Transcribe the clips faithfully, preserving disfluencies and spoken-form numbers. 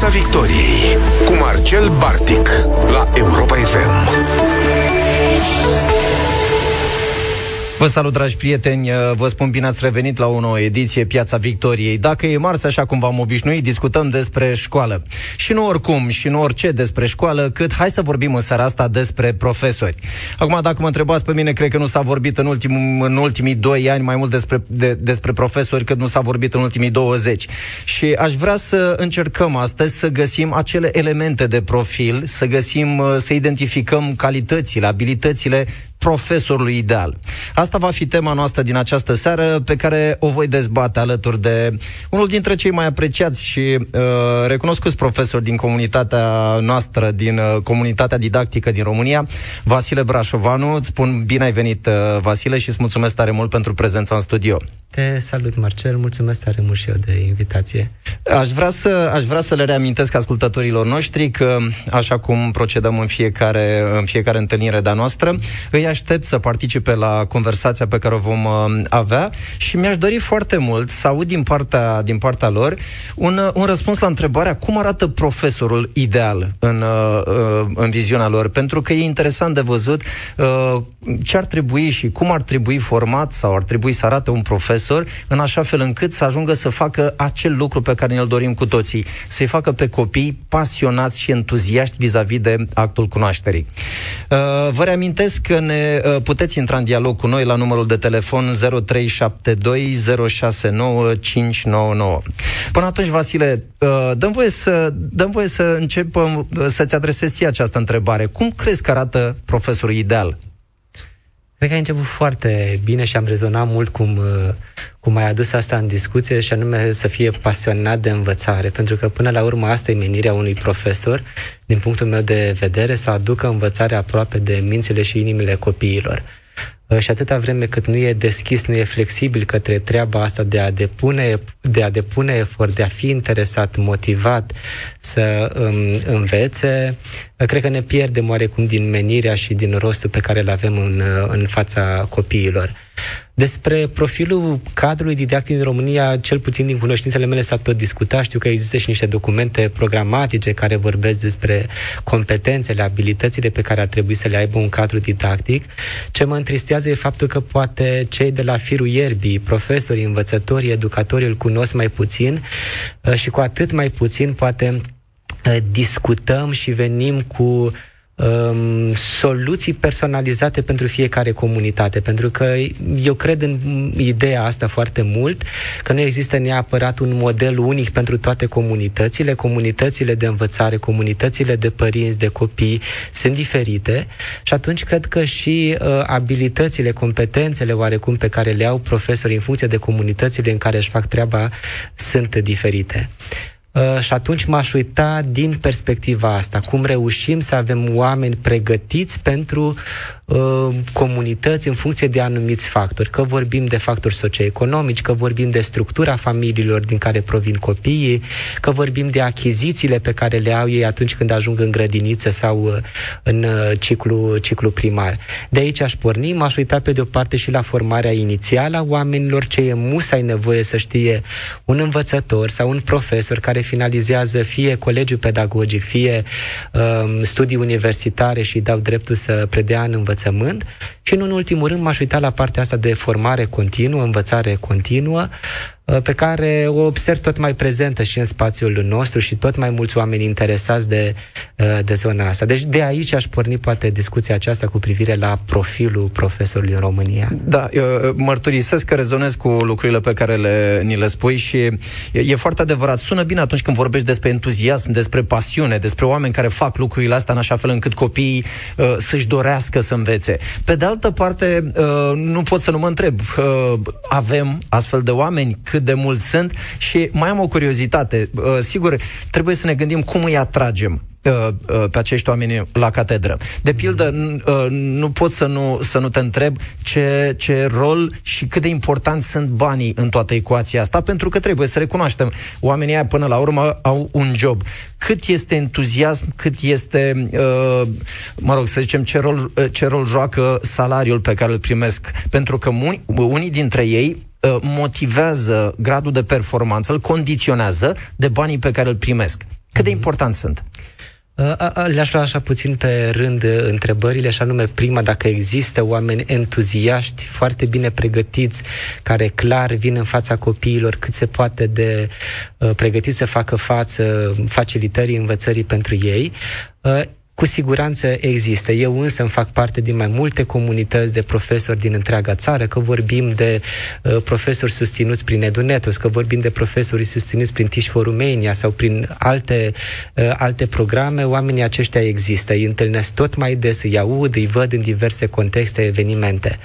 Piața Victoriei cu Marcel Bartic la Europa F M. Vă salut, dragi prieteni, vă spun bine ați revenit la o nouă ediție Piața Victoriei. Dacă e marți, așa cum v-am obișnuit, discutăm despre școală. Și nu oricum, și nu orice despre școală, cât hai să vorbim în seara asta despre profesori. Acum, dacă mă întrebați pe mine, cred că nu s-a vorbit în, ultim, în ultimii doi ani mai mult despre, de, despre profesori, cât nu s-a vorbit în ultimii douăzeci. Și aș vrea să încercăm astăzi să găsim acele elemente de profil, să găsim, să identificăm calitățile, abilitățile profesorului ideal. Asta va fi tema noastră din această seară, pe care o voi dezbate alături de unul dintre cei mai apreciați și uh, recunoscuți profesori din comunitatea noastră, din uh, comunitatea didactică din România, Vasile Brașovanu. Îți spun bine ai venit, uh, Vasile, și îți mulțumesc tare mult pentru prezența în studio. Te salut, Marcel, mulțumesc tare mult și eu de invitație. Aș vrea să, aș vrea să le reamintesc ascultătorilor noștri că, așa cum procedăm în fiecare, în fiecare întâlnire de-a noastră, îi aștept să participe la conversația pe care o vom avea și mi-aș dori foarte mult să aud din partea, din partea lor un, un răspuns la întrebarea cum arată profesorul ideal în, în viziunea lor, pentru că e interesant de văzut ce ar trebui și cum ar trebui format sau ar trebui să arate un profesor în așa fel încât să ajungă să facă acel lucru pe care ne-l dorim cu toții, să-i facă pe copii pasionați și entuziaști vis-a-vis de actul cunoașterii. Vă reamintesc că ne puteți intra în dialog cu noi la numărul de telefon zero trei șapte doi zero șase nouă cinci nouă nouă. Până atunci, Vasile, dăm voie să, dăm voie să începem să-ți adresezi ție această întrebare. Cum crezi că arată profesorul ideal? Cred că ai început foarte bine și am rezonat mult cum, cum ai adus asta în discuție, și anume să fie pasionat de învățare, pentru că până la urmă asta e menirea unui profesor, din punctul meu de vedere, să aducă învățarea aproape de mințile și inimile copiilor. Și atâta vreme cât nu e deschis, nu e flexibil către treaba asta de a depune, de a depune efort, de a fi interesat, motivat să învețe, cred că ne pierdem oarecum din menirea și din rostul pe care îl avem în, în fața copiilor. Despre profilul cadrului didactic din România, cel puțin din cunoștințele mele, s-a tot discutat. Știu că există și niște documente programatice care vorbesc despre competențele, abilitățile pe care ar trebui să le aibă un cadru didactic. Ce mă întristează e faptul că poate cei de la firul ierbii, profesorii, învățătorii, educatorii, îl cunosc mai puțin și cu atât mai puțin poate discutăm și venim cu soluții personalizate pentru fiecare comunitate, pentru că eu cred în ideea asta foarte mult, că nu există neapărat un model unic pentru toate comunitățile. Comunitățile de învățare, comunitățile de părinți, de copii sunt diferite și atunci cred că și uh, abilitățile, competențele oarecum pe care le au profesorii în funcție de comunitățile în care își fac treaba sunt diferite. Uh, și atunci m-aș uita din perspectiva asta, cum reușim să avem oameni pregătiți pentru uh, comunități în funcție de anumiți factori, că vorbim de factori socioeconomici, că vorbim de structura familiilor din care provin copiii, că vorbim de achizițiile pe care le au ei atunci când ajung în grădiniță sau în ciclu, ciclu primar. De aici aș porni, m-aș uita pe de o parte și la formarea inițială a oamenilor, ce e musai nevoie să știe un învățător sau un profesor care finalizează fie colegiul pedagogic, fie um, studii universitare și dau dreptul să predea în învățământ. Și în ultimul rând m-aș uita la partea asta de formare continuă, învățare continuă, pe care o observ tot mai prezentă și în spațiul nostru și tot mai mulți oameni interesați de, de zona asta. Deci de aici aș porni poate discuția aceasta cu privire la profilul profesorului în România. Da, mărturisesc că rezonez cu lucrurile pe care le, ni le spui și e, e foarte adevărat. Sună bine atunci când vorbești despre entuziasm, despre pasiune, despre oameni care fac lucrurile astea în așa fel încât copiii uh, să-și dorească să învețe. Pe de altă parte, uh, nu pot să nu mă întreb, uh, avem astfel de oameni? Cât de mulți sunt? Și mai am o curiozitate. Sigur, trebuie să ne gândim cum îi atragem pe acești oameni la catedră. De pildă, nu pot să nu, să nu te întreb ce, ce rol și cât de important sunt banii în toată ecuația asta, pentru că trebuie să recunoaștem, oamenii aia până la urmă au un job. Cât este entuziasm, cât este, mă rog, să zicem, ce rol, ce rol joacă salariul pe care îl primesc, pentru că unii, unii dintre ei motivează gradul de performanță, îl condiționează de banii pe care îl primesc. Cât de important sunt? Le-aș lua așa puțin pe rând întrebările, și anume prima, dacă există oameni entuziaști, foarte bine pregătiți, care clar vin în fața copiilor cât se poate de uh, pregătiți să facă față facilitării învățării pentru ei. Uh, Cu siguranță există. Eu însă îmi fac parte din mai multe comunități de profesori din întreaga țară, că vorbim de uh, profesori susținuți prin Edunetos, că vorbim de profesori susținuți prin Teach for Romania sau prin alte, uh, alte programe. Oamenii aceștia există. Îi întâlnesc tot mai des, îi aud, îi văd în diverse contexte, evenimente.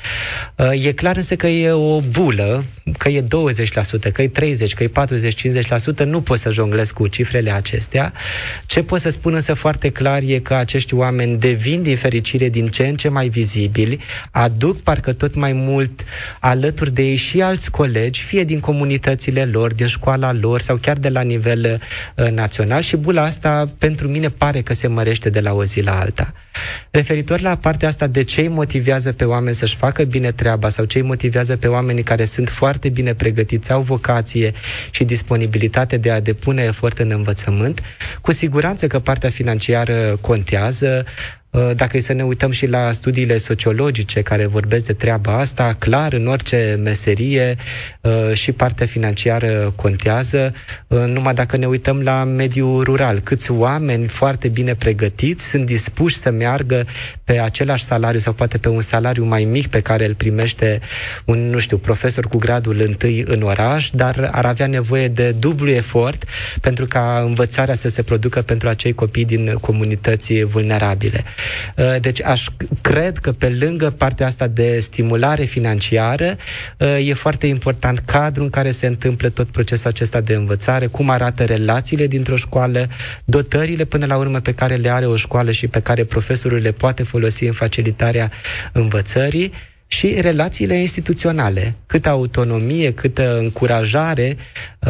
Uh, e clar însă că e o bulă, că e douăzeci la sută, că e treizeci la sută, că e patruzeci la sută, cincizeci la sută. Nu pot să jonglez cu cifrele acestea. Ce pot să spun însă foarte clar e că acești oameni devin, din fericire, din ce în ce mai vizibili, aduc parcă tot mai mult alături de ei și alți colegi, fie din comunitățile lor, din școala lor sau chiar de la nivel uh, național, și bula asta pentru mine pare că se mărește de la o zi la alta. Referitor la partea asta de ce îi motivează pe oameni să-și facă bine treaba sau ce îi motivează pe oamenii care sunt foarte bine pregătiți, au vocație și disponibilitate de a depune efort în învățământ, cu siguranță că partea financiară contează. Dacă e să ne uităm și la studiile sociologice care vorbesc de treaba asta, clar, în orice meserie și partea financiară contează. Numai dacă ne uităm la mediul rural, câți oameni foarte bine pregătiți sunt dispuși să meargă pe același salariu sau poate pe un salariu mai mic pe care îl primește un, nu știu, profesor cu gradul întâi în oraș, dar ar avea nevoie de dublu efort pentru ca învățarea să se producă pentru acei copii din comunități vulnerabile. Deci aș cred că pe lângă partea asta de stimulare financiară, e foarte important cadrul în care se întâmplă tot procesul acesta de învățare, cum arată relațiile dintr-o școală, dotările până la urmă pe care le are o școală și pe care profesorul le poate folosi în facilitarea învățării, și relațiile instituționale. Câtă autonomie, câtă încurajare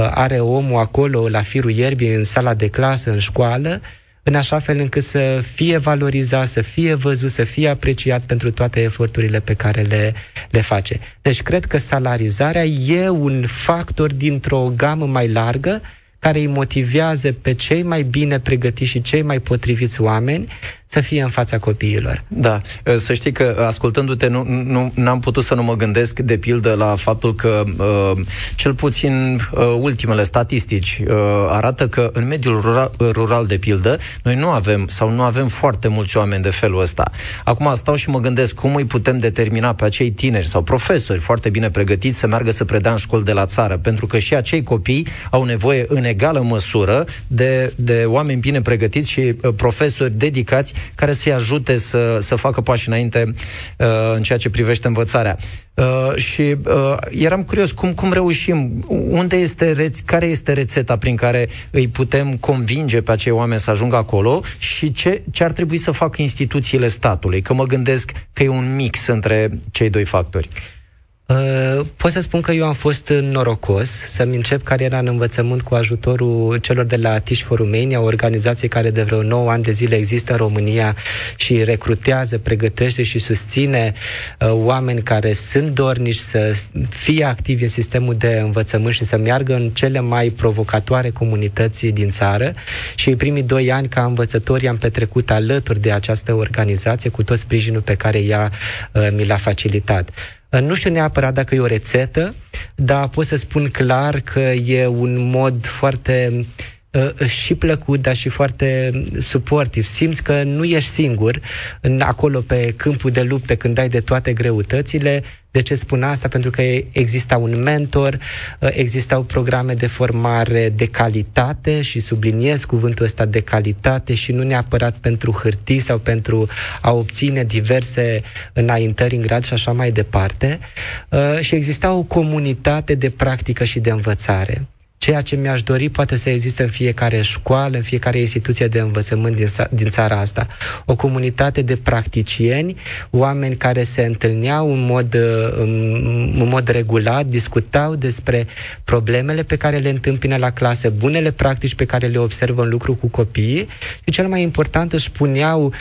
are omul acolo la firul ierbii, în sala de clasă, în școală, în așa fel încât să fie valorizat, să fie văzut, să fie apreciat pentru toate eforturile pe care le, le face. Deci cred că salarizarea e un factor dintr-o gamă mai largă care îi motivează pe cei mai bine pregătiți și cei mai potriviți oameni să fie în fața copiilor. Da, să știi că ascultându-te nu, nu, n-am putut să nu mă gândesc de pildă la faptul că uh, cel puțin uh, ultimele statistici uh, arată că în mediul rural, rural de pildă noi nu avem sau nu avem foarte mulți oameni de felul ăsta. Acum stau și mă gândesc cum îi putem determina pe acei tineri sau profesori foarte bine pregătiți să meargă să predea în școli de la țară, pentru că și acei copii au nevoie în egală măsură de, de oameni bine pregătiți și uh, profesori dedicați care să-i ajute să, să facă pași înainte uh, în ceea ce privește învățarea. Uh, și uh, eram curios cum, cum reușim, unde este, care este rețeta prin care îi putem convinge pe acei oameni să ajungă acolo și ce, ce ar trebui să facă instituțiile statului, că mă gândesc că e un mix între cei doi factori. Uh, pot să spun că eu am fost norocos să-mi încep cariera în învățământ cu ajutorul celor de la Teach for Romania, o organizație care de vreo nouă ani de zile există în România și recrutează, pregătește și susține uh, oameni care sunt dornici să fie activi în sistemul de învățământ și să meargă în cele mai provocatoare comunități din țară. Și în primii doi ani ca învățători am petrecut alături de această organizație cu tot sprijinul pe care ea uh, mi l-a facilitat. Nu știu neapărat dacă e o rețetă, dar pot să spun clar că e un mod foarte uh, și plăcut, dar și foarte suportiv. Simți că nu ești singur în, acolo pe câmpul de lupte când ai de toate greutățile. De ce spun asta? Pentru că exista un mentor, existau programe de formare de calitate și subliniez cuvântul ăsta de calitate și nu neapărat pentru hârtii sau pentru a obține diverse înaintări în grad și așa mai departe. Și exista o comunitate de practică și de învățare. Ceea ce mi-aș dori poate să existe în fiecare școală, în fiecare instituție de învățământ din, din țara asta. O comunitate de practicieni, oameni care se întâlneau în mod, în mod regulat, discutau despre problemele pe care le întâmpină la clasă, bunele practici pe care le observă în lucru cu copiii și cel mai important își puneau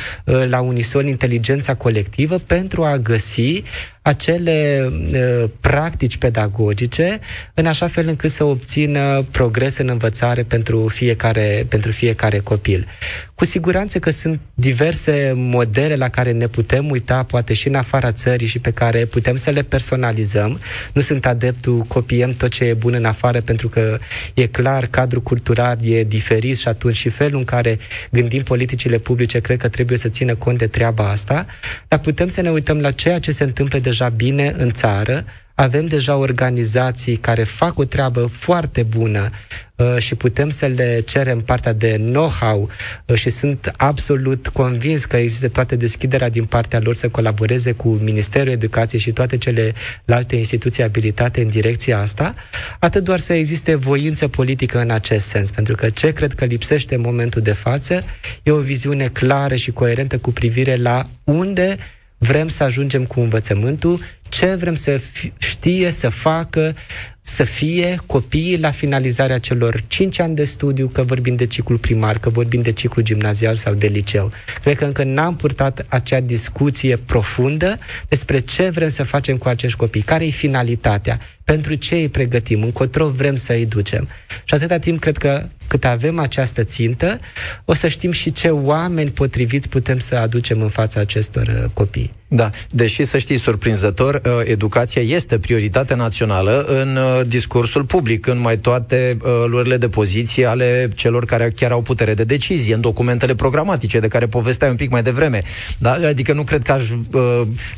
la unison inteligența colectivă pentru a găsi acele uh, practici pedagogice în așa fel încât să obțină progres în învățare pentru fiecare, pentru fiecare copil. Cu siguranță că sunt diverse modele la care ne putem uita, poate și în afara țării, și pe care putem să le personalizăm. Nu sunt adeptul copiem tot ce e bun în afară, pentru că e clar, cadrul cultural e diferit și atunci și felul în care gândim politicile publice cred că trebuie să țină cont de treaba asta, dar putem să ne uităm la ceea ce se întâmplă deja bine în țară. Avem deja organizații care fac o treabă foarte bună uh, și putem să le cerem partea de know-how uh, și sunt absolut convins că există toată deschiderea din partea lor să colaboreze cu Ministerul Educației și toate celelalte instituții abilitate în direcția asta, atât doar să existe voință politică în acest sens, pentru că ce cred că lipsește în momentul de față e o viziune clară și coerentă cu privire la unde vrem să ajungem cu învățământul, ce vrem să știe, să facă, să fie copiii la finalizarea celor cinci ani de studiu, că vorbim de ciclu primar, că vorbim de ciclu gimnazial sau de liceu. Cred că încă n-am purtat acea discuție profundă despre ce vrem să facem cu acești copii, care e finalitatea, pentru ce îi pregătim, încotro vrem să îi ducem. Și atâta timp cred că cât avem această țintă, o să știm și ce oameni potriviți putem să aducem în fața acestor copii. Da, deși să știi, surprinzător, educația este prioritatea națională în discursul public, în mai toate luările de poziție ale celor care chiar au putere de decizie, în documentele programatice de care povesteai un pic mai devreme. Da? Adică nu cred că aș,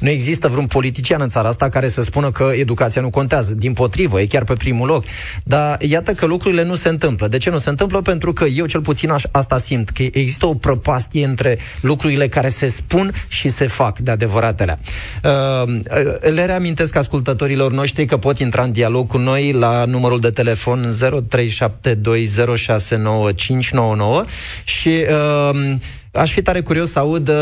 nu există vreun politician în țara asta care să spună că educația nu contează. Dimpotrivă, e chiar pe primul loc. Dar iată că lucrurile nu se întâmplă. De ce nu se întâmplă? Pentru că eu cel puțin aș, asta simt, că există o prăpastie între lucrurile care se spun și se fac de adevărat. Le reamintesc ascultătorilor noștri că pot intra în dialog cu noi la numărul de telefon zero trei șapte doi zero șase nouă cinci nouă nouă și uh, aș fi tare curios să aud uh,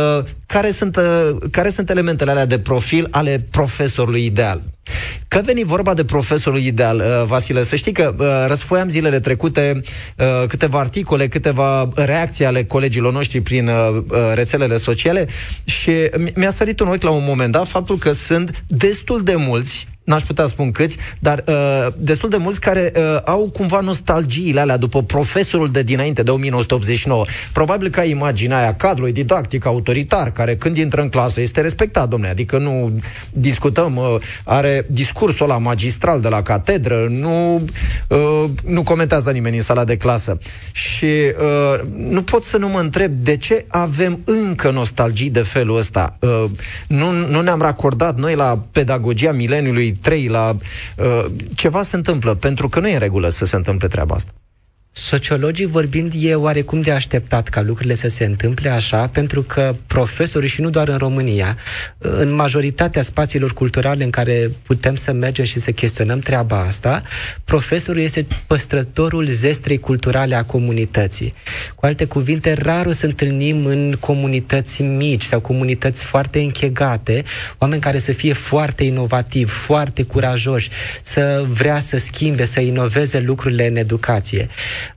care sunt, uh, care sunt elementele alea de profil ale profesorului ideal. Că veni vorba de profesorul ideal, Vasile, să știi că răsfoiam zilele trecute câteva articole, câteva reacții ale colegilor noștri prin rețelele sociale și mi-a sărit un ochi la un moment dat faptul că sunt destul de mulți, n-aș putea spun câți, dar uh, destul de mulți care uh, au cumva nostalgiile alea după profesorul de dinainte, de o mie nouă sute optzeci și nouă. Probabil că ai imaginea aia cadrului didactic, autoritar, care când intră în clasă este respectat, domne, adică nu discutăm, uh, are discursul ăla magistral de la catedră, nu, uh, nu comentează nimeni în sala de clasă. Și uh, nu pot să nu mă întreb de ce avem încă nostalgii de felul ăsta. Uh, nu, nu ne-am racordat noi la pedagogia mileniului trei, la uh, ceva se întâmplă, pentru că nu e în regulă să se întâmple treaba asta. Sociologii vorbind, e oarecum de așteptat ca lucrurile să se întâmple așa, pentru că profesorii, și nu doar în România, în majoritatea spațiilor culturale în care putem să mergem și să chestionăm treaba asta, profesorul este păstrătorul zestrei culturale a comunității. Cu alte cuvinte, rar o să întâlnim în comunități mici sau comunități foarte închegate oameni care să fie foarte inovativi, foarte curajoși, să vrea să schimbe, să inoveze lucrurile în educație.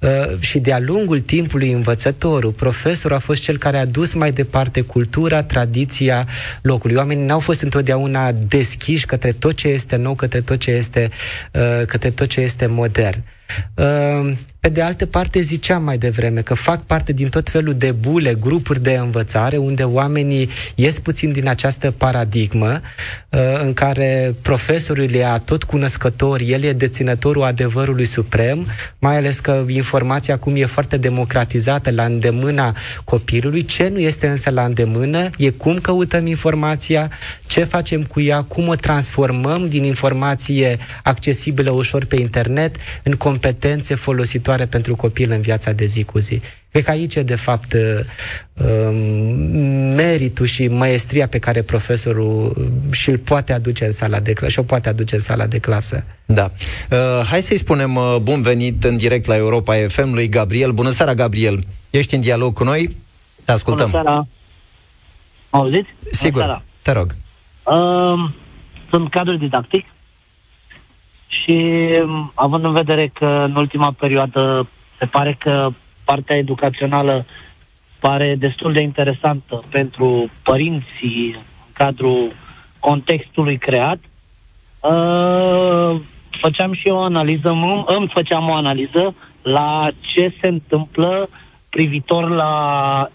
Uh, și de-a lungul timpului învățătorul, profesorul a fost cel care a dus mai departe cultura, tradiția locului. Oamenii n-au fost întotdeauna deschiși către tot ce este nou, către tot ce este, uh, către tot ce este modern. Uh, Pe de altă parte, ziceam mai devreme că fac parte din tot felul de bule, grupuri de învățare, unde oamenii ies puțin din această paradigmă în care profesorul e tot cunoscător, el e deținătorul adevărului suprem, mai ales că informația acum e foarte democratizată, la îndemâna copilului. Ce nu este însă la îndemână e cum căutăm informația, ce facem cu ea, cum o transformăm din informație accesibilă ușor pe internet în competențe folositoare pentru copil în viața de zi cu zi. Cred că aici e, de fapt, meritul și maestria pe care profesorul și-l poate aduce în sala de clasă, și-o poate aduce în sala de clasă. Da. Uh, hai să-i spunem uh, bun venit în direct la Europa F M lui Gabriel. Bună seara, Gabriel! Ești în dialog cu noi? Te ascultăm. Bună seara! Auziți? Sigur, seara. Te rog. Uh, sunt cadru didactic. Și având în vedere că în ultima perioadă se pare că partea educațională pare destul de interesantă pentru părinții în cadrul contextului creat, uh, făceam și eu o analiză, m- îmi făceam o analiză la ce se întâmplă privitor la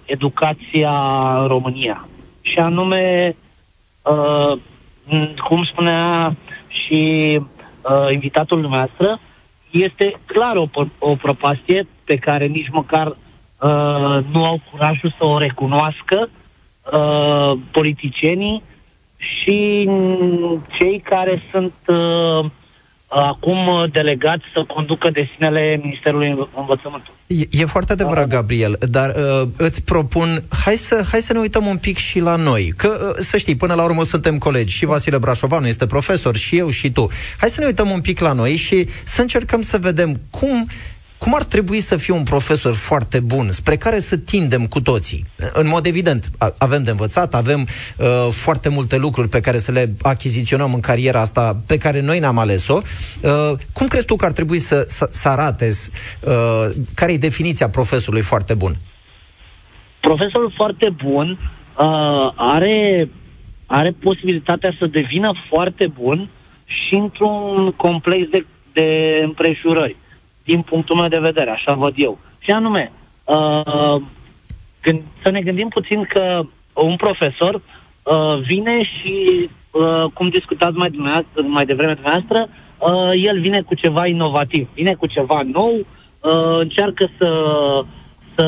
educația în România. Și anume, uh, cum spunea și uh, invitatul dumneavoastră, este clar o, o propastie pe care nici măcar uh, nu au curajul să o recunoască uh, politicienii și cei care sunt uh, acum delegați să conducă destinele Ministerului Învățământului. E, e foarte adevărat, Gabriel, dar uh, îți propun, hai să, hai să ne uităm un pic și la noi, că, uh, să știi, până la urmă suntem colegi, și Vasile Brașovanu este profesor, și eu, și tu. Hai să ne uităm un pic la noi și să încercăm să vedem cum, cum ar trebui să fie un profesor foarte bun, spre care să tindem cu toții. În mod evident, avem de învățat, avem uh, foarte multe lucruri pe care să le achiziționăm în cariera asta pe care noi ne-am ales-o. Uh, cum crezi tu că ar trebui să, să, să arate uh, care e definiția profesorului foarte bun? Profesorul foarte bun uh, are, are posibilitatea să devină foarte bun și într-un complex de, de împrejurări, din punctul meu de vedere, așa văd eu. Și anume, uh, când, să ne gândim puțin că un profesor uh, vine și, uh, cum discutați mai, mai devreme dumneavoastră, uh, el vine cu ceva inovativ, vine cu ceva nou, uh, încearcă să, să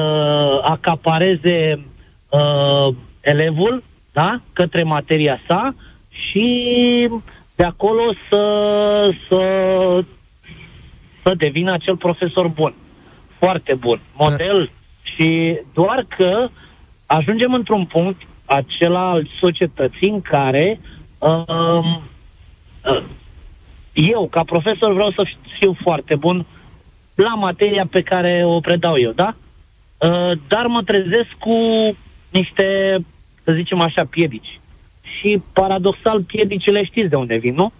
acapareze uh, elevul, da? Către materia sa și de acolo să... să să devină acel profesor bun, foarte bun, model. Și doar că ajungem într-un punct acela al societății în care um, eu, ca profesor, vreau să fiu foarte bun la materia pe care o predau eu, da? Uh, dar mă trezesc cu niște, să zicem așa, piedici. Și paradoxal, piedicile știți de unde vin, nu?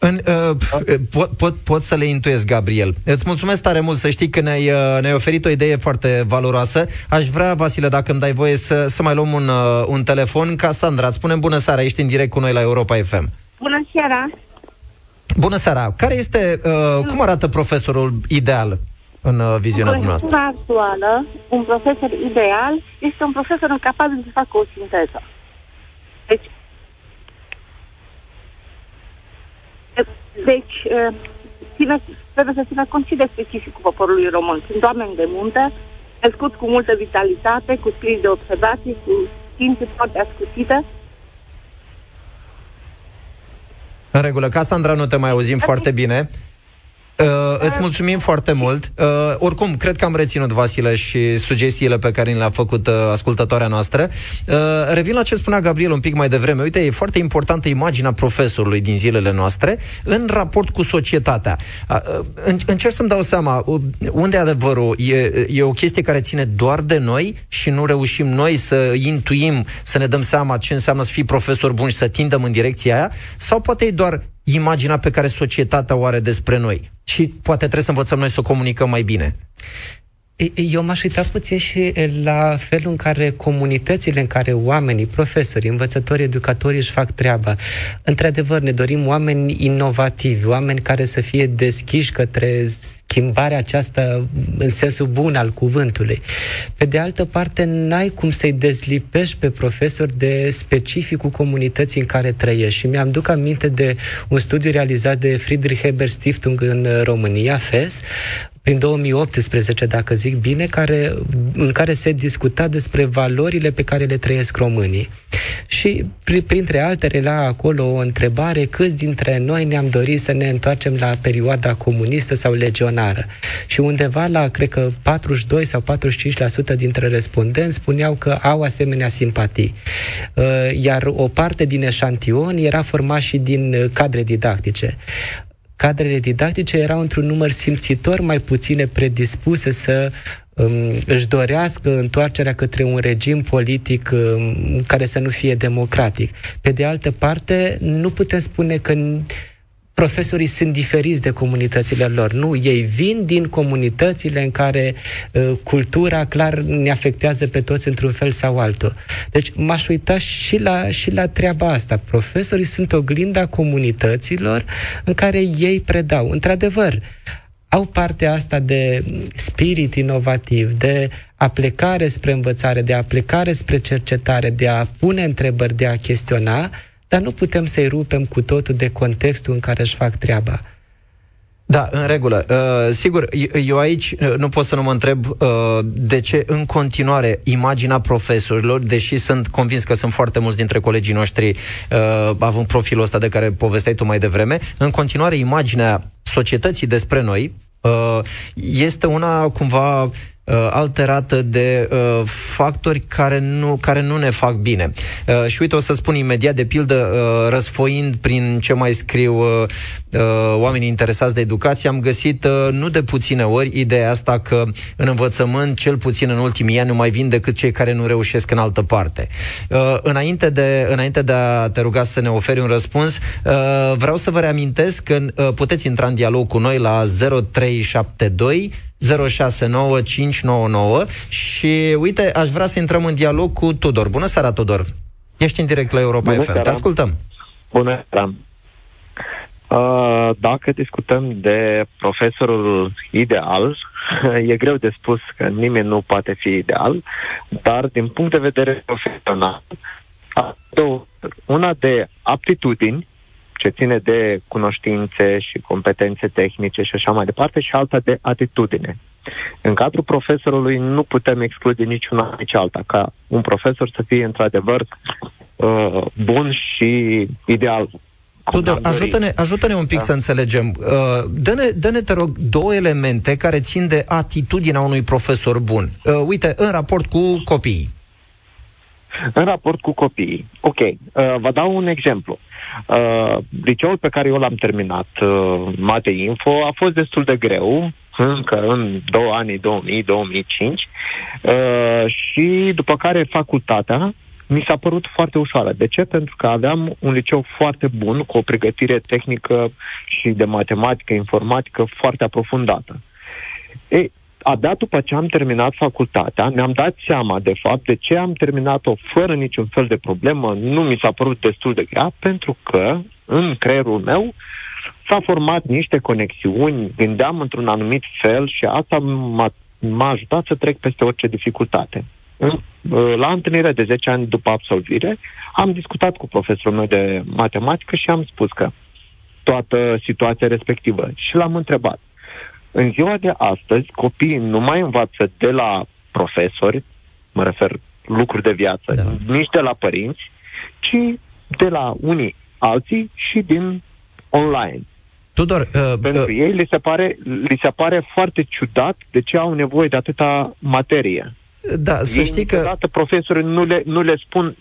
În, uh, pot, pot, pot să le intuiesc, Gabriel. Îți mulțumesc tare mult, să știi că ne-ai, uh, ne-ai oferit o idee foarte valoroasă. Aș vrea, Vasile, dacă îmi dai voie să, să mai luăm un, uh, un telefon. Casandra, îți spunem bună seara, ești în direct cu noi la Europa F M. Bună seara. Bună seara. Care este, uh, cum arată profesorul ideal în uh, viziunea dumneavoastră? În conjunctura actuală, un profesor ideal este un profesor capabil să facă o sinteză. Deci Deci, ține, trebuie să țină cont și de specificul poporului român. Sunt oameni de munte, născuți cu multă vitalitate, cu spirit de observații, cu științe foarte ascuțite. În regulă. Casandra, nu te mai auzim foarte bine. Uh, îți mulțumim foarte mult. Uh, oricum, cred că am reținut, Vasile, și sugestiile pe care le-a făcut uh, ascultătoarea noastră. Uh, revin la ce spunea Gabriel un pic mai devreme. Uite, e foarte importantă imaginea profesorului din zilele noastre în raport cu societatea. Uh, în, încerc să-mi dau seama uh, unde e adevărul. E, e o chestie care ține doar de noi și nu reușim noi să intuim, să ne dăm seama ce înseamnă să fii profesor bun și să tindem în direcția aia? Sau poate e doar imaginea pe care societatea o are despre noi și poate trebuie să învățăm noi să comunicăm mai bine. Eu m-aș uita puțin și la felul în care comunitățile în care oamenii, profesorii, învățătorii, educatorii își fac treaba. Într-adevăr, ne dorim oameni inovativi, oameni care să fie deschiși către schimbarea aceasta în sensul bun al cuvântului. Pe de altă parte, n-ai cum să-i dezlipești pe profesori de specificul comunității în care trăiești. Și mi-am duc aminte de un studiu realizat de Friedrich Ebert Stiftung în România, F E S, prin două mii optsprezece, dacă zic bine, care, în care se discuta despre valorile pe care le trăiesc românii. Și, printre altele, la acolo o întrebare, câți dintre noi ne-am dorit să ne întoarcem la perioada comunistă sau legionară? Și undeva la, cred că, patruzeci și doi sau patruzeci și cinci la sută dintre respondenți spuneau că au asemenea simpatii. Iar o parte din eșantion era format și din cadre didactice. Cadrele didactice erau într-un număr simțitor mai puține predispuse să um, își dorească întoarcerea către un regim politic um, care să nu fie democratic. Pe de altă parte, nu putem spune că profesorii sunt diferiți de comunitățile lor. Nu, ei vin din comunitățile în care uh, cultura clar ne afectează pe toți într-un fel sau altul. Deci m-aș uita și la, și la treaba asta. Profesorii sunt oglinda comunităților în care ei predau. Într-adevăr, au partea asta de spirit inovativ, de aplicare spre învățare, de aplicare spre cercetare, de a pune întrebări, de a chestiona, dar nu putem să-i rupem cu totul de contextul în care își fac treaba. Da, în regulă. Uh, sigur, eu aici nu pot să nu mă întreb uh, de ce în continuare imaginea profesorilor, deși sunt convins că sunt foarte mulți dintre colegii noștri uh, având profilul ăsta de care povesteai tu mai devreme, în continuare imaginea societății despre noi uh, este una cumva alterată de uh, factori care nu, care nu ne fac bine. Uh, și uite, o să spun imediat, de pildă, uh, răsfoind prin ce mai scriu uh, uh, oamenii interesați de educație, am găsit uh, nu de puține ori ideea asta că în învățământ, cel puțin în ultimii ani, nu mai vin decât cei care nu reușesc în altă parte. Uh, înainte, de, înainte de a te ruga să ne oferi un răspuns, uh, vreau să vă reamintesc că uh, puteți intra în dialog cu noi la zero trei șapte doi zero șase nouă cinci nouă nouă și uite, aș vrea să intrăm în dialog cu Tudor. Bună seara, Tudor! Ești în direct la Europa Bună F M. Seara. Te ascultăm! Bună seara! Uh, dacă discutăm de profesorul ideal, e greu de spus că nimeni nu poate fi ideal, dar din punct de vedere profesional, una de aptitudini, ce ține de cunoștințe și competențe tehnice și așa mai departe, și alta de atitudine. În cadrul profesorului nu putem exclude niciuna, nici alta, ca un profesor să fie într-adevăr uh, bun și ideal. Tudor, ajută-ne, ajută-ne un pic da. să înțelegem. Uh, dă-ne, dă-ne, te rog, două elemente care țin de atitudinea unui profesor bun. Uh, uite, în raport cu copiii. În raport cu copiii. Ok, uh, vă dau un exemplu. Uh, liceul pe care eu l-am terminat, uh, Mate Info, a fost destul de greu, încă în două anii, două mii - două mii cinci, uh, și după care facultatea mi s-a părut foarte ușoară. De ce? Pentru că aveam un liceu foarte bun, cu o pregătire tehnică și de matematică, informatică foarte aprofundată. Ei, abia după ce am terminat facultatea, mi-am dat seama, de fapt, de ce am terminat-o fără niciun fel de problemă, nu mi s-a părut destul de grea, pentru că în creierul meu s-a format niște conexiuni, gândeam într-un anumit fel și asta m-a, m-a ajutat să trec peste orice dificultate. La întâlnirea de zece ani după absolvire, am discutat cu profesorul meu de matematică și am spus că toată situația respectivă și l-am întrebat. În ziua de astăzi, copiii nu mai învață de la profesori, mă refer lucruri de viață, da. nici de la părinți, ci de la unii alții și din online. Tudor, uh, Pentru uh, ei li se, pare, li se pare foarte ciudat de ce au nevoie de atâta materie. Da, să știi că... profesorii nu le, nu le spun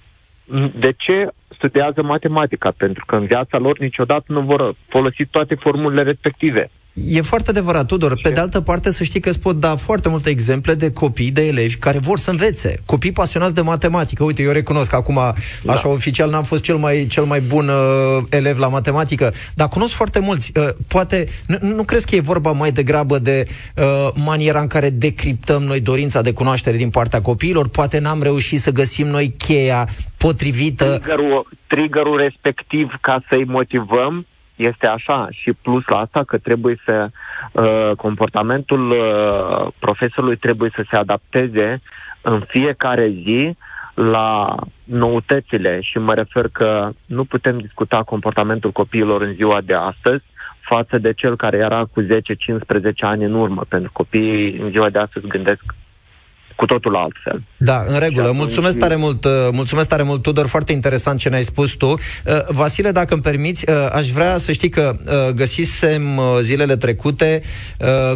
de ce studiază matematica, pentru că în viața lor niciodată nu vor folosi toate formulele respective. E foarte adevărat, Tudor. Pe de altă parte, să știi că îți pot da foarte multe exemple de copii, de elevi care vor să învețe. Copii pasionați de matematică. Uite, eu recunosc că acum, așa da. oficial, n-am fost cel mai, cel mai bun uh, elev la matematică, dar cunosc foarte mulți. Uh, poate, nu, nu crezi că e vorba mai degrabă de uh, maniera în care decriptăm noi dorința de cunoaștere din partea copiilor? Poate n-am reușit să găsim noi cheia potrivită. Triggerul, triggerul respectiv ca să-i motivăm. Este așa și plus la asta că trebuie să uh, comportamentul uh, profesorului trebuie să se adapteze în fiecare zi la noutățile și mă refer că nu putem discuta comportamentul copiilor în ziua de astăzi față de cel care era cu zece - cincisprezece ani în urmă, pentru copiii în ziua de astăzi gândesc cu totul altfel. Da, în regulă. Mulțumesc tare mult, mulțumesc tare mult, Tudor. Foarte interesant ce ne-ai spus tu. Vasile, dacă îmi permiți, aș vrea să știi că găsisem zilele trecute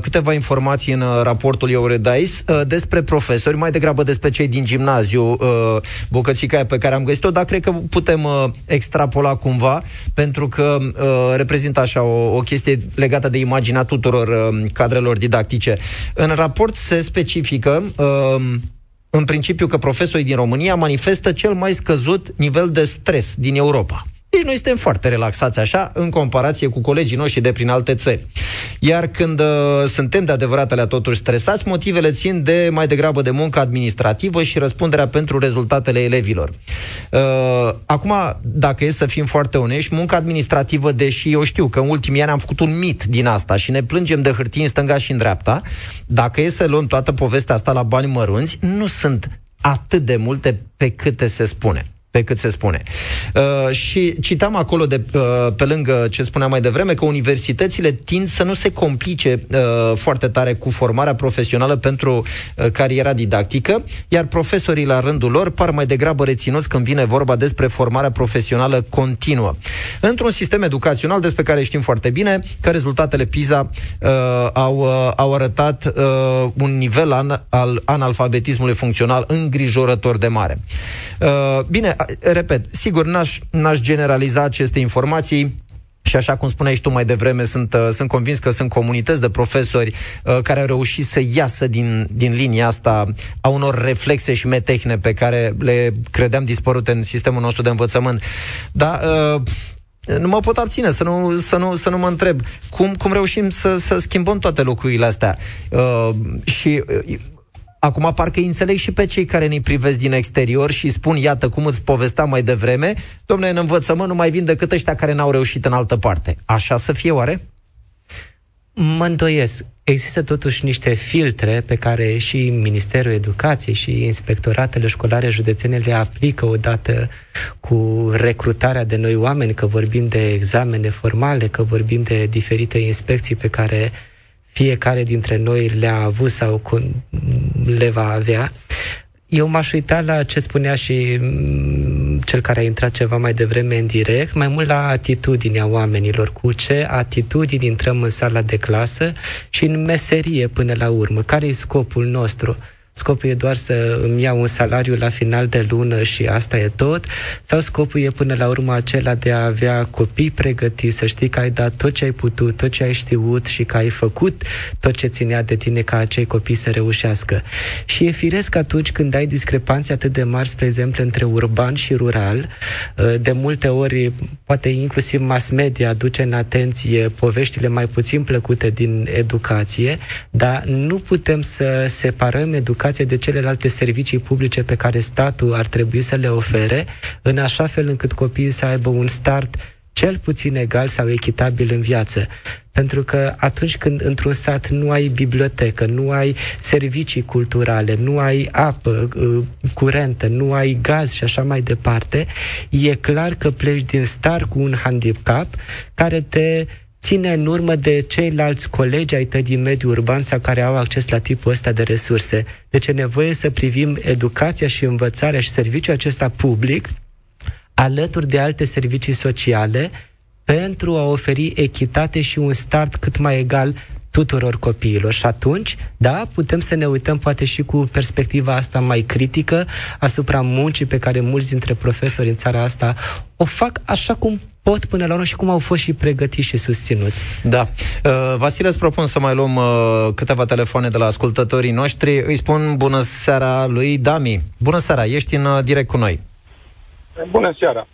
câteva informații în raportul Eurodais despre profesori, mai degrabă despre cei din gimnaziu, bucățica aia pe care am găsit-o, dar cred că putem extrapola cumva, pentru că reprezintă așa o, o chestie legată de imaginea tuturor cadrelor didactice. În raport se specifică în principiu că profesorii din România manifestă cel mai scăzut nivel de stres din Europa. Deci noi suntem foarte relaxați așa în comparație cu colegii noștri de prin alte țări. Iar când uh, suntem de adevărat alea totuși stresați, motivele țin de mai degrabă de muncă administrativă și răspunderea pentru rezultatele elevilor. Uh, acum, dacă e să fim foarte onești, munca administrativă, deși eu știu că în ultimii ani am făcut un mit din asta și ne plângem de hârtii în stânga și în dreapta, dacă e să luăm toată povestea asta la bani mărunți, nu sunt atât de multe pe câte se spune. pe cât se spune. Uh, și citam acolo, de, uh, pe lângă ce spuneam mai devreme, că universitățile tind să nu se complice uh, foarte tare cu formarea profesională pentru uh, cariera didactică, iar profesorii la rândul lor par mai degrabă reținuți când vine vorba despre formarea profesională continuă. Într-un sistem educațional despre care știm foarte bine că rezultatele PISA uh, au, uh, au arătat uh, un nivel an, al analfabetismului funcțional îngrijorător de mare. Uh, bine, repet, sigur, n-aș, n-aș generaliza aceste informații și așa cum spuneai și tu mai devreme, sunt, uh, sunt convins că sunt comunități de profesori uh, care au reușit să iasă din, din linia asta a unor reflexe și metehne pe care le credeam dispărute în sistemul nostru de învățământ. Dar uh, nu mă pot abține să nu, să nu, să nu mă întreb cum, cum reușim să, să schimbăm toate lucrurile astea. Uh, și... Uh, Acum parcă îi înțeleg și pe cei care ne privesc din exterior și spun, iată cum îți povesteam mai devreme, dom'le, în învățământ nu mai vin decât ăștia care n-au reușit în altă parte. Așa să fie oare? Mă îndoiesc. Există totuși niște filtre pe care și Ministerul Educației și inspectoratele școlare județene le aplică odată cu recrutarea de noi oameni, că vorbim de examene formale, că vorbim de diferite inspecții pe care fiecare dintre noi le-a avut sau le va avea. Eu m-aș uita la ce spunea și cel care a intrat ceva mai devreme în direct, mai mult la atitudinea oamenilor, cu ce atitudini intrăm în sala de clasă și în meserie până la urmă. Care e scopul nostru? Scopul e doar să îmi iau un salariu la final de lună și asta e tot? Sau scopul e până la urmă acela de a avea copii pregătiți, să știi că ai dat tot ce ai putut, tot ce ai știut și că ai făcut tot ce ținea de tine ca acei copii să reușească? Și e firesc atunci când ai discrepanțe atât de mari, spre exemplu, între urban și rural, de multe ori, poate inclusiv mass media aduce în atenție poveștile mai puțin plăcute din educație, dar nu putem să separăm educația de celelalte servicii publice pe care statul ar trebui să le ofere, în așa fel încât copiii să aibă un start cel puțin egal sau echitabil în viață. Pentru că atunci când într-un sat nu ai bibliotecă, nu ai servicii culturale, nu ai apă curentă, nu ai gaz și așa mai departe, e clar că pleci din start cu un handicap care te ține în urmă de ceilalți colegi ai tăi din mediul urban sau care au acces la tipul ăsta de resurse. Deci e nevoie să privim educația și învățarea și serviciul acesta public alături de alte servicii sociale pentru a oferi echitate și un start cât mai egal tuturor copiilor. Și atunci, da, putem să ne uităm poate și cu perspectiva asta mai critică asupra muncii pe care mulți dintre profesori în țara asta o fac așa cum pot până la urmă și cum au fost și pregătiți și susținuți. Da. Uh, Vasile, îți propun să mai luăm uh, câteva telefoane de la ascultătorii noștri. Îi spun bună seara lui Dami. Bună seara, ești în uh, direct cu noi. Bună seara.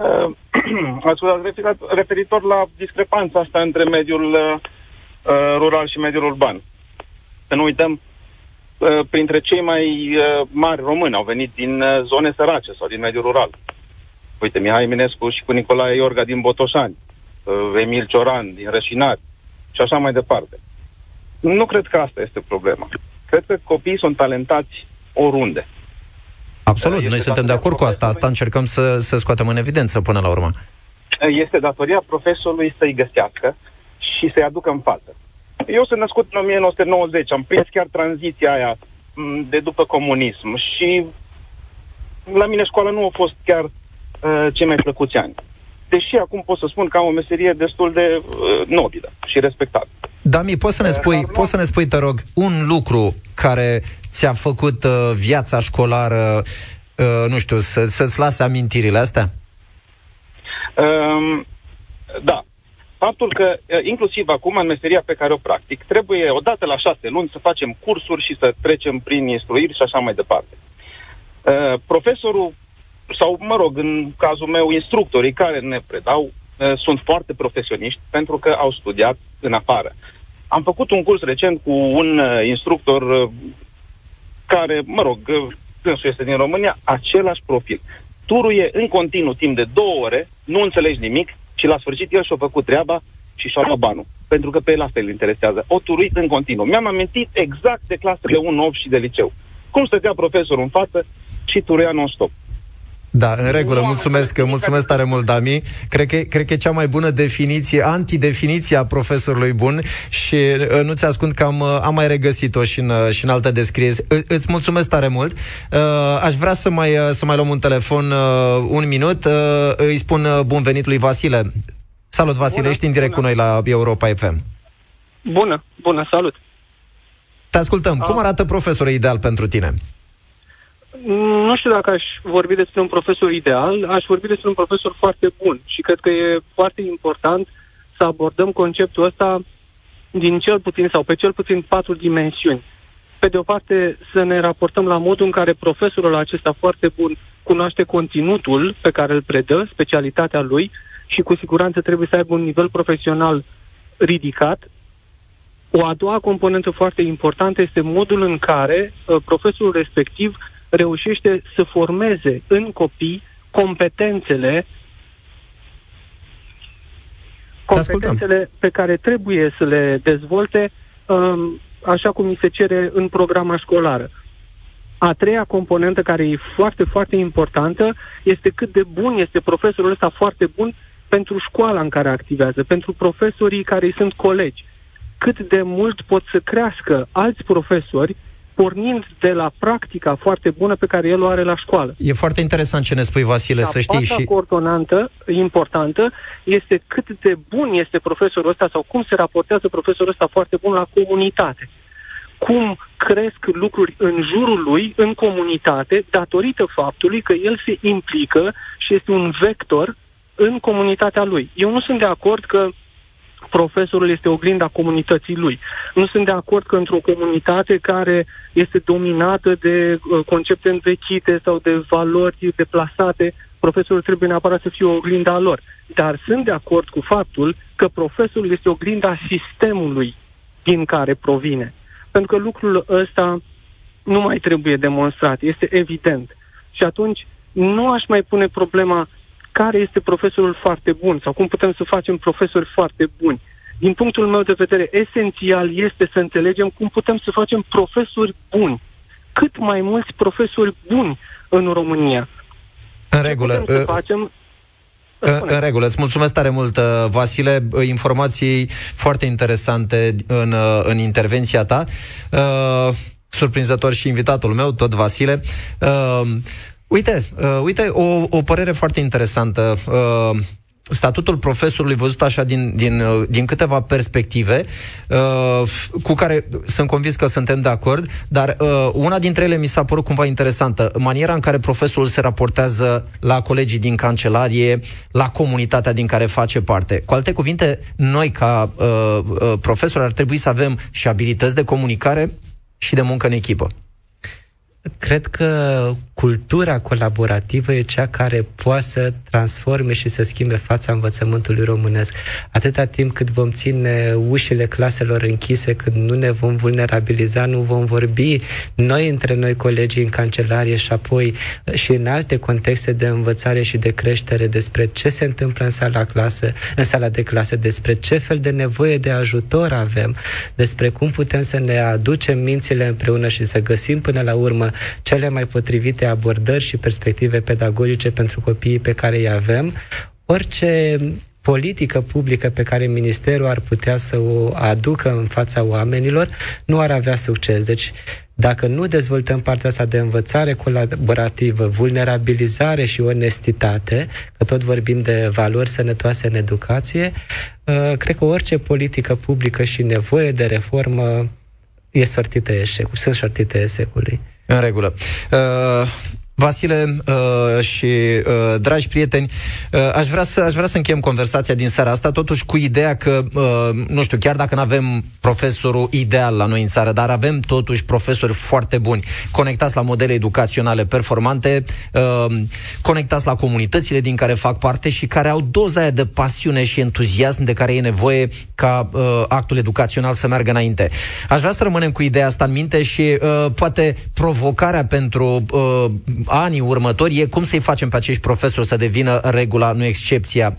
Uh, ați referit, referitor la discrepanța asta între mediul uh, rural și mediul urban. Să nu uităm, uh, printre cei mai uh, mari români au venit din uh, zone sărace sau din mediul rural. Uite, Mihai Eminescu și cu Nicolae Iorga din Botoșani, Emil Cioran din Rășinari și așa mai departe. Nu cred că asta este problema. Cred că copiii sunt talentați oriunde. Absolut, este noi suntem de acord cu asta. Asta încercăm să, să scoatem în evidență până la urmă. Este datoria profesorului să-i găsească și să-i aducă în față. Eu sunt născut în nouăsprezece nouăzeci, am prins chiar tranziția aia de după comunism și la mine școala nu a fost chiar cei mai plăcuți ani. Deși acum pot să spun că am o meserie destul de uh, nobilă și respectată. Dami, poți să ne spui, uh, poți să ne spui, te rog, un lucru care ți-a făcut uh, viața școlară, uh, nu știu, să, să-ți lase amintirile astea? Uh, da. Faptul că, uh, inclusiv acum, în meseria pe care o practic, trebuie odată la șase luni să facem cursuri și să trecem prin instruiri și așa mai departe. Uh, profesorul sau, mă rog, în cazul meu, instructorii care ne predau sunt foarte profesioniști pentru că au studiat în afară. Am făcut un curs recent cu un instructor care, mă rog, dânsul este din România, același profil. Turuie în continuu timp de două ore, nu înțelegi nimic și la sfârșit el și-a făcut treaba și și-a luat banul, pentru că pe el asta îl interesează. O turuit în continuu. Mi-am amintit exact de clasele unu opt și de liceu. Cum stătea profesorul în față și turuia non-stop. Da, în regulă, mulțumesc, mulțumesc tare mult, Dami. Cred că, cred că e cea mai bună definiție, antidefiniție a profesorului bun și nu ți ascund că am, am mai regăsit-o și în, și în altă descriere. Îți mulțumesc tare mult. Aș vrea să mai, să mai luăm un telefon un minut. Îi spun bun venit lui Vasile. Salut, Vasile, bună, ești în direct bună. Cu noi la Europa F M. Bună, bună, salut. Te ascultăm. A. Cum arată profesorul ideal pentru tine? Nu știu dacă aș vorbi despre un profesor ideal, aș vorbi despre un profesor foarte bun și cred că e foarte important să abordăm conceptul ăsta din cel puțin sau pe cel puțin patru dimensiuni. Pe de o parte, să ne raportăm la modul în care profesorul acesta foarte bun cunoaște conținutul pe care îl predă, specialitatea lui și cu siguranță trebuie să aibă un nivel profesional ridicat. O a doua componentă foarte importantă este modul în care uh, profesorul respectiv reușește să formeze în copii competențele competențele pe care trebuie să le dezvolte așa cum îi se cere în programa școlară. A treia componentă care e foarte, foarte importantă este cât de bun este profesorul ăsta foarte bun pentru școala în care activează, pentru profesorii care îi sunt colegi. Cât de mult pot să crească alți profesori pornind de la practica foarte bună pe care el o are la școală. E foarte interesant ce ne spui, Vasile, la să știi. Și... coordonantă importantă este cât de bun este profesorul ăsta sau cum se raportează profesorul ăsta foarte bun la comunitate. Cum cresc lucruri în jurul lui, în comunitate, datorită faptului că el se implică și este un vector în comunitatea lui. Eu nu sunt de acord că profesorul este oglinda comunității lui. Nu sunt de acord că într-o comunitate care este dominată de concepte învechite sau de valori deplasate, profesorul trebuie neapărat să fie oglinda lor. Dar sunt de acord cu faptul că profesorul este oglinda sistemului din care provine. Pentru că lucrul ăsta nu mai trebuie demonstrat, este evident. Și atunci nu aș mai pune problema care este profesorul foarte bun sau cum putem să facem profesori foarte buni. Din punctul meu de vedere, esențial este să înțelegem cum putem să facem profesori buni. Cât mai mulți profesori buni în România. În regulă. Să facem... În regulă, îți mulțumesc tare mult, Vasile, informații foarte interesante în, în intervenția ta. Surprinzător și invitatul meu, tot Vasile. Uite, uh, uite o, o părere foarte interesantă. Uh, statutul profesorului văzut așa din, din, uh, din câteva perspective, uh, cu care sunt convins că suntem de acord, dar uh, una dintre ele mi s-a părut cumva interesantă. Maniera în care profesorul se raportează la colegii din cancelarie, la comunitatea din care face parte. Cu alte cuvinte, noi ca uh, uh, profesori ar trebui să avem și abilități de comunicare și de muncă în echipă. Cred că cultura colaborativă e cea care poate să transforme și să schimbe fața învățământului românesc. Atâta timp cât vom ține ușile claselor închise, când nu ne vom vulnerabiliza, nu vom vorbi noi între noi colegii în cancelarie și apoi și în alte contexte de învățare și de creștere despre ce se întâmplă în sala, clasă, în sala de clasă, despre ce fel de nevoie de ajutor avem, despre cum putem să ne aducem mințile împreună și să găsim până la urmă cele mai potrivite abordări și perspective pedagogice pentru copiii pe care îi avem, orice politică publică pe care ministerul ar putea să o aducă în fața oamenilor nu ar avea succes. Deci, dacă nu dezvoltăm partea asta de învățare colaborativă, vulnerabilizare și onestitate, că tot vorbim de valori sănătoase în educație, cred că orice politică publică și nevoie de reformă e sortită eșecul, sunt sortite eșecului. În regulă. Uh, Vasile uh, și uh, dragi prieteni, uh, aș vrea să, aș vrea să încheiem conversația din seara asta, totuși cu ideea că, uh, nu știu, chiar dacă nu avem profesorul ideal la noi în țară, dar avem totuși profesori foarte buni, conectați la modele educaționale performante, uh, conectați la comunitățile din care fac parte și care au doza aia de pasiune și entuziasm de care e nevoie ca uh, actul educațional să meargă înainte. Aș vrea să rămânem cu ideea asta în minte și uh, poate provocarea pentru... Uh, anii următori e cum să-i facem pe acești profesori să devină regula, nu excepția,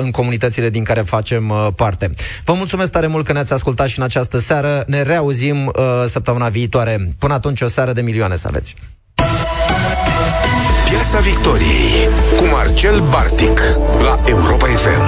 în comunitățile din care facem parte. Vă mulțumesc tare mult că ne-ați ascultat și în această seară. Ne reauzim săptămâna viitoare. Până atunci, o seară de milioane să aveți. Piața Victoriei cu Marcel Bartic la Europa F M.